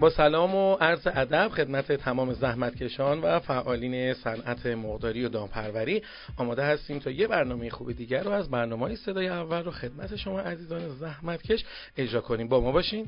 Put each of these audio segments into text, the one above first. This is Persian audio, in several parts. با سلام و عرض ادب خدمت تمام زحمتکشان و فعالین صنعت مرغداری و دامپروری آماده هستیم تا یه برنامه خوب دیگر رو از برنامه‌های صدای اول رو خدمت شما عزیزان زحمتکش اجرا کنیم. با ما باشین.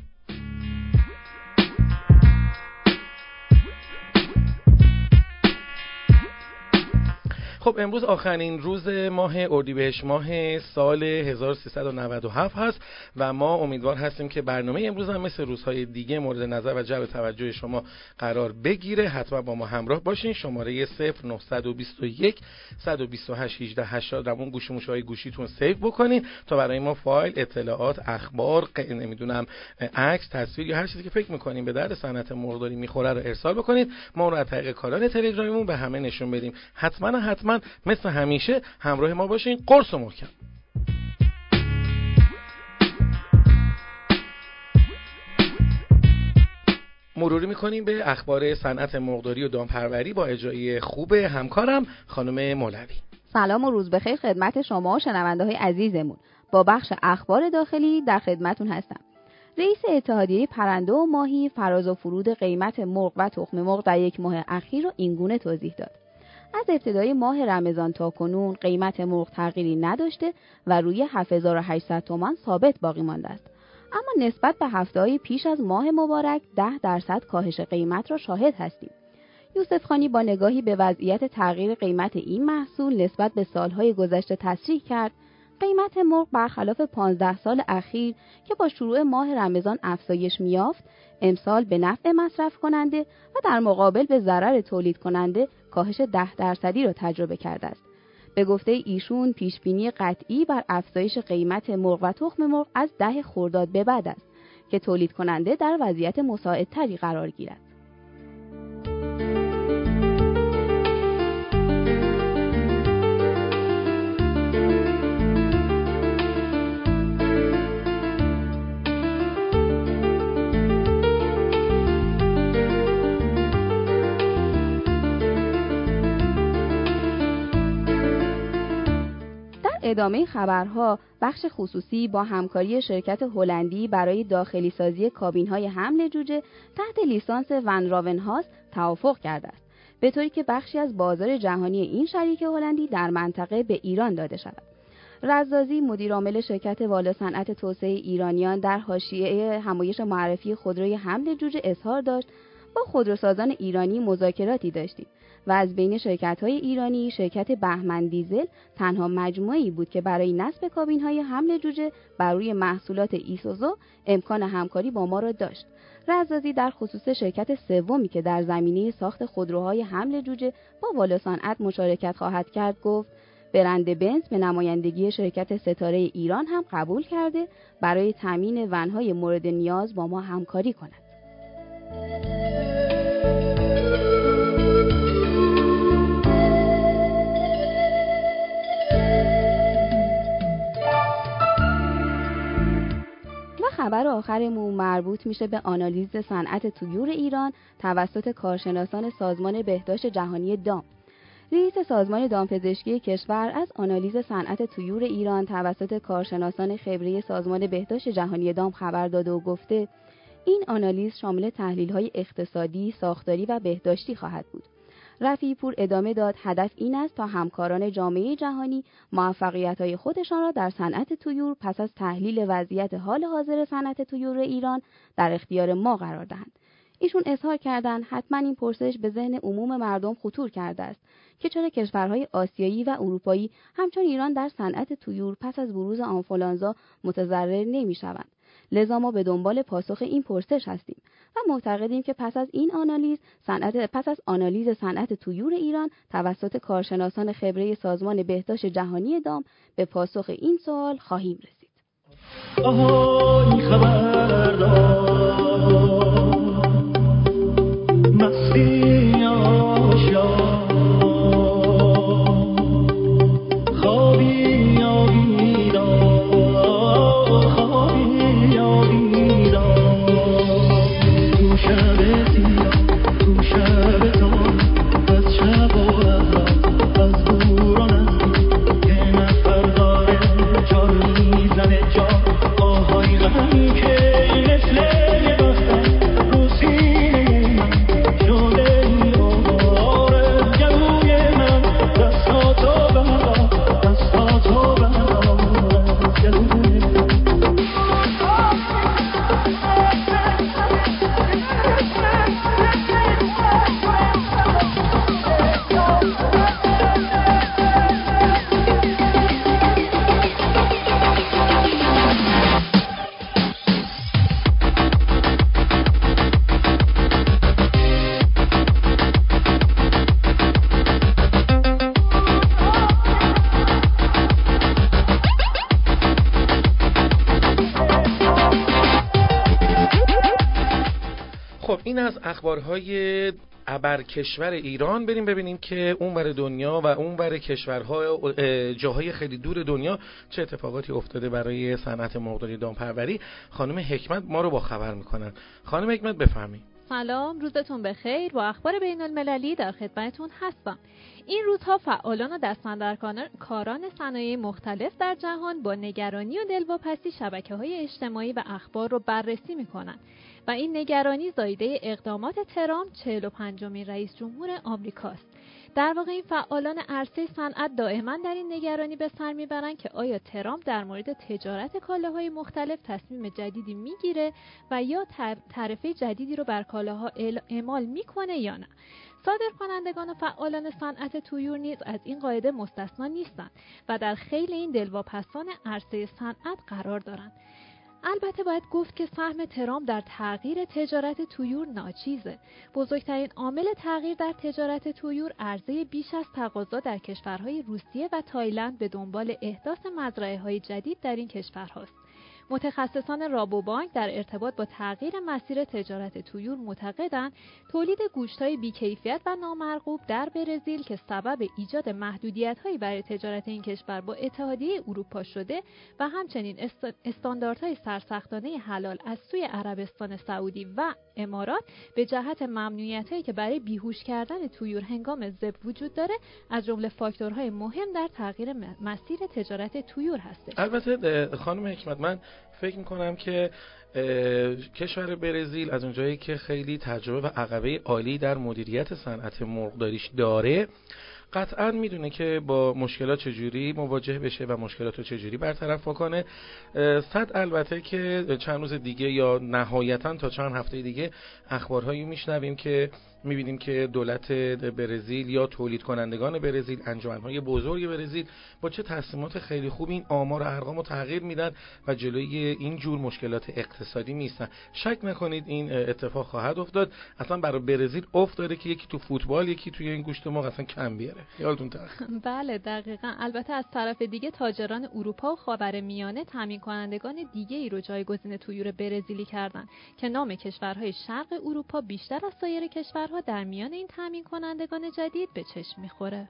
خب امروز آخرین روز ماه اردیبهشت ماه سال 1397 هست و ما امیدوار هستیم که برنامه امروز هم مثل روزهای دیگه مورد نظر و جلب توجه شما قرار بگیره. حتما با ما همراه باشین. شماره 0921 128 1880 رمون گوشموشهای گوشیتون سیو بکنین تا برای ما فایل، اطلاعات، اخبار، نمیدونم عکس، تصویر یا هر چیزی که فکر می‌کنین به درد صنعت مرغداری میخوره رو ارسال بکنید. ما اون رو از طریق کانال تلگرامیمون به همه نشون بدیم. حتما مثل همیشه همراه ما باشین. قرص و محکم. مروری می‌کنیم به اخبار صنعت مرغداری و دامپروری با اجرای خوب همکارم خانم مولوی. سلام و روز بخیر خدمت شما شنونده‌های عزیزمون. با بخش اخبار داخلی در خدمتون هستم. رئیس اتحادیه پرنده و ماهی فراز و فرود قیمت مرغ و تخم مرغ در یک ماه اخیر رو اینگونه توضیح داد. از ابتدای ماه رمضان تا کنون قیمت مرغ تغییری نداشته و روی 7800 تومان ثابت باقی مانده است. اما نسبت به هفته‌های پیش از ماه مبارک 10% کاهش قیمت را شاهد هستیم. یوسف خانی با نگاهی به وضعیت تغییر قیمت این محصول نسبت به سالهای گذشته تصریح کرد قیمت مرغ برخلاف 15 سال اخیر که با شروع ماه رمضان افزایش می‌یافت، امسال به نفع مصرف کننده و در مقابل به ضرر تولید کننده کاهش 10% را تجربه کرده است. به گفته ایشون پیشبینی قطعی بر افزایش قیمت مرغ و تخم مرغ از 10 خرداد به بعد است که تولید کننده در وضعیت مساعدتری قرار گیرد. ادامه خبرها، بخش خصوصی با همکاری شرکت هلندی برای داخلی سازی کابین‌های حمل جوجه تحت لیسانس ون راوین هاست توافق کرده است، به طوری که بخشی از بازار جهانی این شریک هلندی در منطقه به ایران داده شود. رضازی مدیر عامل شرکت والا صنعت توسعه ایرانیان در حاشیه همایش معرفی خودروی حمل جوجه اظهار داشت با خودروسازان ایرانی مذاکراتی داشتیم و از بین شرکت‌های ایرانی شرکت بهمن دیزل تنها مجموعه‌ای بود که برای نصب کابین‌های حمل جوجه بر روی محصولات ایسوزو امکان همکاری با ما را داشت. رضازی در خصوص شرکت سومی که در زمینه ساخت خودروهای حمل جوجه با والا صنعت مشارکت خواهد کرد گفت برند بنز به نمایندگی شرکت ستاره ایران هم قبول کرده برای تامین ون‌های مورد نیاز با ما همکاری کند. خبر آخرمون مربوط میشه به آنالیز صنعت طیور ایران توسط کارشناسان سازمان بهداشت جهانی دام. رئیس سازمان دامپزشکی کشور از آنالیز صنعت طیور ایران توسط کارشناسان خبره سازمان بهداشت جهانی دام خبر داده و گفته این آنالیز شامل تحلیل‌های اقتصادی، ساختاری و بهداشتی خواهد بود. رفی پور ادامه داد هدف این است تا همکاران جامعه جهانی موفقیت‌های خودشان را در صنعت طیور پس از تحلیل وضعیت حال حاضر صنعت طیور ایران در اختیار ما قرار دهند. ایشون اظهار کردند حتما این پرسش به ذهن عموم مردم خطور کرده است که چرا کشورهای آسیایی و اروپایی همچون ایران در صنعت طیور پس از بروز آنفولانزا متضرر نمی‌شوند. لذا ما به دنبال پاسخ این پرسش هستیم و معتقدیم که پس از آنالیز صنعت طیور ایران توسط کارشناسان خبره سازمان بهداشت جهانی دام به پاسخ این سوال خواهیم رسید. Let خب این از اخبارهای ابر کشور ایران. بریم ببینیم که اونور دنیا و اونور کشورها، جاهای خیلی دور دنیا، چه اتفاقاتی افتاده برای صنعت مرغداری دامپروری. خانم حکمت ما رو با خبر میکنن. خانم حکمت بفرمایید. سلام، روزتون بخیر. با اخبار بین المللی در خدمتتون هستم. این روزها فعالان و دست‌اندرکاران صنایع مختلف در جهان با نگرانی و دلواپسی شبکه‌های اجتماعی و اخبار رو بررسی می‌کنند و این نگرانی زایده اقدامات ترامپ 45مین رئیس جمهور آمریکاست. در واقع این فعالان عرصه صنعت دائما در این نگرانی به سر میبرند که آیا ترامپ در مورد تجارت کالاهای مختلف تصمیم جدیدی میگیره و یا تعرفه جدیدی رو بر کالاها اعمال میکنه یا نه. صادرکنندگان و فعالان صنعت طیور نیز از این قاعده مستثنا نیستند و در خیل این دلواپسان عرصه صنعت قرار دارند. البته باید گفت که سهم ترامپ در تغییر تجارت طیور ناچیزه. بزرگترین عامل تغییر در تجارت طیور عرضه بیش از تقاضا در کشورهای روسیه و تایلند به دنبال احداث مزرعه‌های جدید در این کشورهاست. متخصصان رابوبانک در ارتباط با تغییر مسیر تجارت طیور معتقدند تولید گوشت‌های بی‌کیفیت و نامرغوب در برزیل که سبب ایجاد محدودیت‌هایی برای تجارت این کشور با اتحادیه اروپا شده و همچنین استانداردهای سرسختانه حلال از سوی عربستان سعودی و امارات به جهت ممنوعیت‌هایی که برای بیهوش کردن طیور هنگام ذبح وجود داره از جمله فاکتورهای مهم در تغییر مسیر تجارت طیور هستش. البته خانم حکمت، من فکر میکنم که کشور برزیل از اونجایی که خیلی تجربه و عقبه عالی در مدیریت صنعت مرغداریش داره، قطعاً میدونه که با مشکلات چجوری مواجه بشه و مشکلات رو چجوری برطرف کنه. صد البته که چند روز دیگه یا نهایتاً تا چند هفته دیگه اخبارهایی میشنویم که میبینیم که دولت برزیل یا تولید کنندگان برزیل، انجمن‌های بزرگ برزیل با چه تصمیمات خیلی خوب این آمار و ارقام رو تغییر میدن و جلوی این جور مشکلات اقتصادی میستن. شک نکنید این اتفاق خواهد افتاد. اصلا برای برزیل افتاده که یکی تو فوتبال، یکی توی این گوشت مرغ اصلا کم بیاره. یادتون تخت. بله دقیقاً. البته از طرف دیگه تاجران اروپا و خاورمیانه تامین کنندگان دیگه‌ای رو جایگزین طیور برزیلی کردن که نام کشورهای شرق اروپا بیشتر از سایر کشورها در میان این تامین کنندگان جدید به چشم میخوره.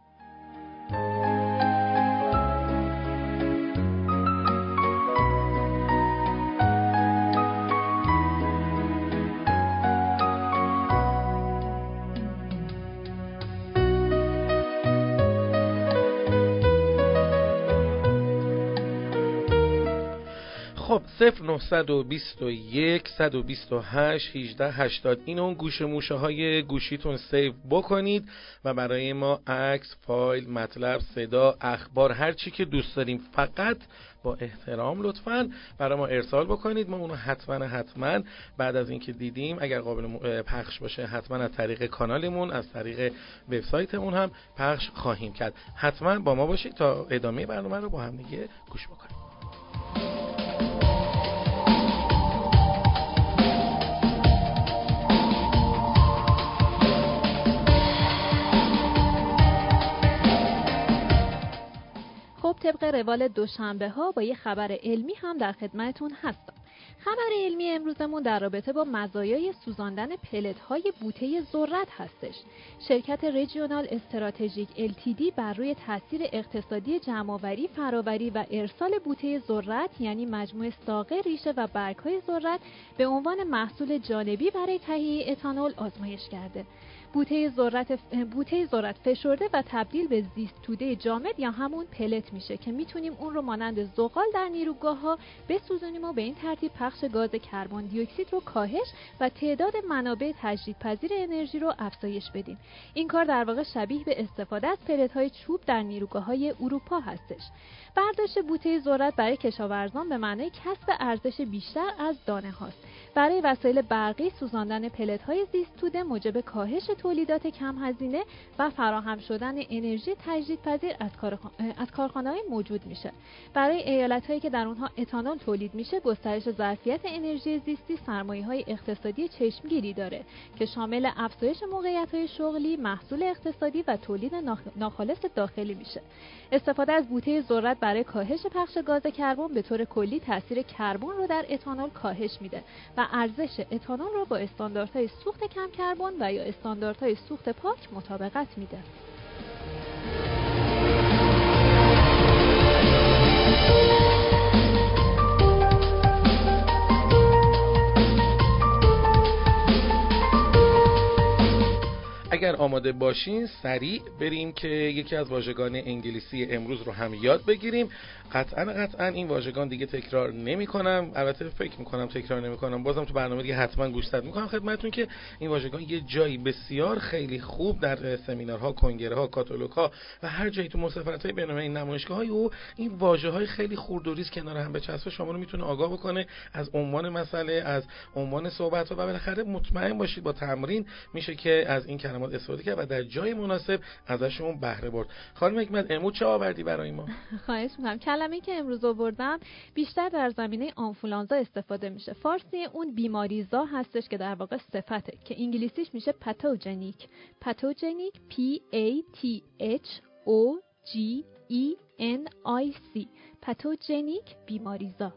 خب 0921 128 1880 این اون گوشه موشه های گوشیتون سیو بکنید و برای ما عکس، فایل، مطلب، صدا، اخبار، هر چی که دوست داریم فقط با احترام لطفاً برای ما ارسال بکنید. ما اونو حتما بعد از اینکه دیدیم اگر قابل پخش باشه حتما از طریق کانالمون، از طریق وبسایتمون هم پخش خواهیم کرد. حتما با ما باشید تا ادامه برنامه رو با هم دیگه گوش بکنیم. طبق روال دوشنبه ها با یه خبر علمی هم در خدمتتون هستم. خبر علمی امروزمون در رابطه با مزایای سوزاندن پلت‌های بوته ذرت هستش. شرکت ریجینال استراتژیک ال تی دی بر روی تاثیر اقتصادی جمع‌آوری، فرآوری و ارسال بوته ذرت یعنی مجموع ساقه، ریشه و برگ‌های ذرت به عنوان محصول جانبی برای تهیه اتانول آزمایش کرده. بوته ذرت فشرده و تبدیل به زیست توده جامد یا همون پلت میشه که میتونیم اون رو مانند زغال در نیروگاه‌ها بسوزونیم و به این ترتیب پخش گاز کربن دی اکسید رو کاهش و تعداد منابع تجدیدپذیر انرژی رو افزایش بدیم. این کار در واقع شبیه به استفاده از پلت‌های چوب در نیروگاه‌های اروپا هستش. برداشت بوته ذرت برای کشاورزان به معنای کسب ارزش بیشتر از دانه هاست. برای وسایل برقی سوزاندن پلت‌های زیست توده موجب کاهش تولیدات کم هزینه و فراهم شدن انرژی تجدیدپذیر از کارخانه‌های موجود میشه. برای ایالت‌هایی که در اونها اتانول تولید میشه، گسترش ظرف ظرفیت انرژی زیستی سرمایه‌های اقتصادی چشمگیری داره که شامل افزایش موقعیت‌های شغلی، محصول اقتصادی و تولید ناخالص داخلی میشه. استفاده از بوته ذرت برای کاهش پخش گاز کربن به طور کلی تاثیر کربن رو در اتانول کاهش میده و ارزش اتانول رو با استانداردهای سوخت کم کربن و یا استانداردهای سوخت پاک مطابقت میده. اگر آماده باشین سریع بریم که یکی از واژگان انگلیسی امروز رو هم یاد بگیریم. قطعاً این واژگان دیگه تکرار نمی‌کنم، البته فکر می‌کنم تکرار نمی‌کنم، بازم تو برنامه دیگه حتما گوشزد می‌کنم خدمتتون که این واژگان یه جایی بسیار خیلی خوب در سمینارها، کنگره‌ها، کاتالوگ‌ها و هر جایی تو مسافرت‌های بین‌المللی، نمایشگاه‌های و این واژه‌های خیلی خرد و ریز کنار هم بچسبه، شما رو می‌تونه آگاه بکنه از عنوان مسئله، از عنوان صحبت‌ها و بالاخره مطمئن باشید با تمرین میشه که از این کلمات استفاده کرد و در جای مناسب ازشون بهره برد. خانم حکمت امروز چه آوردی برای ما؟ خواهش می‌کنم. کلمه‌ای که امروز آوردم بیشتر در زمینه آنفولانزا استفاده میشه. فارسی اون بیماریزا هستش که در واقع صفته که انگلیسیش میشه پاتوژنیک. پاتوژنیک PATHOGENIC. پاتوژنیک بیماریزا.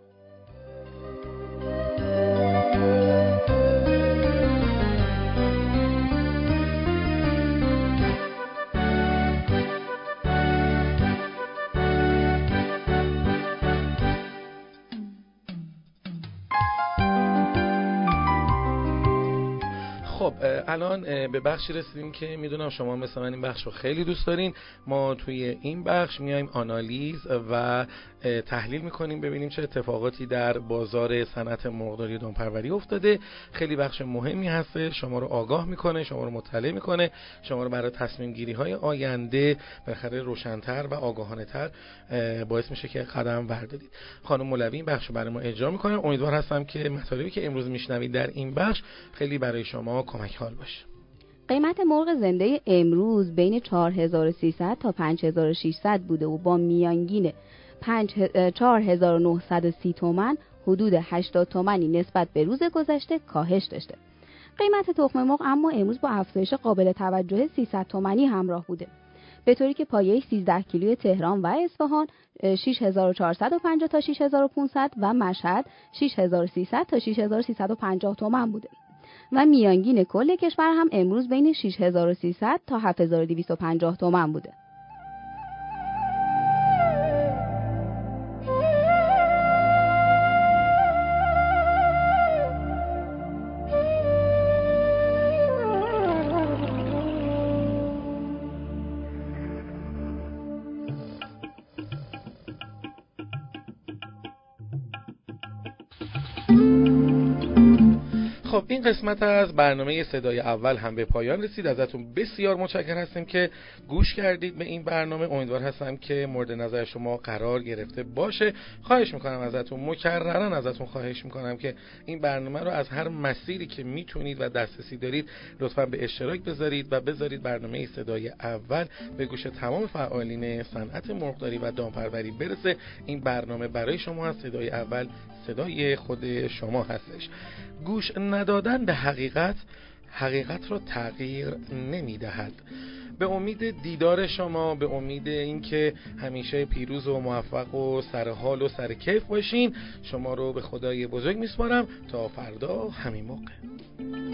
خب الان به بخشی رسیدیم که میدونم شما مثل من این بخش رو خیلی دوست دارین. ما توی این بخش میایم آنالیز و تحلیل میکنیم، ببینیم چه اتفاقاتی در بازار صنعت مرغداری و دامپروری افتاده. خیلی بخش مهمی هست، شما رو آگاه میکنه، شما رو مطلع میکنه، شما رو برای تصمیم گیری های آینده بالاخره روشن‌تر و آگاهانه تر باعث میشه که قدم بردارید. خانم مولوی این بخش رو برای ما اجرا میکنه. امیدوار هستم که مطالبی که امروز میشنوید در این بخش خیلی برای شما کمک حال باشه. قیمت مرغ زنده امروز بین 4300 تا 5600 بوده و با میانگین 4930 تومان حدود 80 تومانی نسبت به روز گذشته کاهش داشته. قیمت تخم مرغ اما امروز با افزایش قابل توجه 300 تومانی همراه بوده، به طوری که پایه 13 کیلوی تهران و اصفهان 6450 تا 6500 و مشهد 6300 تا 6350 تومان بوده و میانگین کل کشور هم امروز بین 6300 تا 7250 تومان بوده. خب این قسمت از برنامه صدای اول هم به پایان رسید. ازتون بسیار متشکر هستیم که گوش کردید به این برنامه. امیدوار هستم که مورد نظر شما قرار گرفته باشه. خواهش میکنم مکررن ازتون خواهش میکنم که این برنامه رو از هر مسیری که میتونید و دسترسی دارید لطفاً به اشتراک بذارید و بذارید برنامه صدای اول به گوش تمام فعالین صنعت مرغداری و دامپروری برسه. این برنامه برای شما هست. صدای اول صدای خود شما هستش. گوش ندادن به حقیقت را تغییر نمی‌دهد. به امید دیدار شما، به امید اینکه همیشه پیروز و موفق و سرحال و سرکیف باشین، شما رو به خدای بزرگ میسپارم تا فردا همین موقع.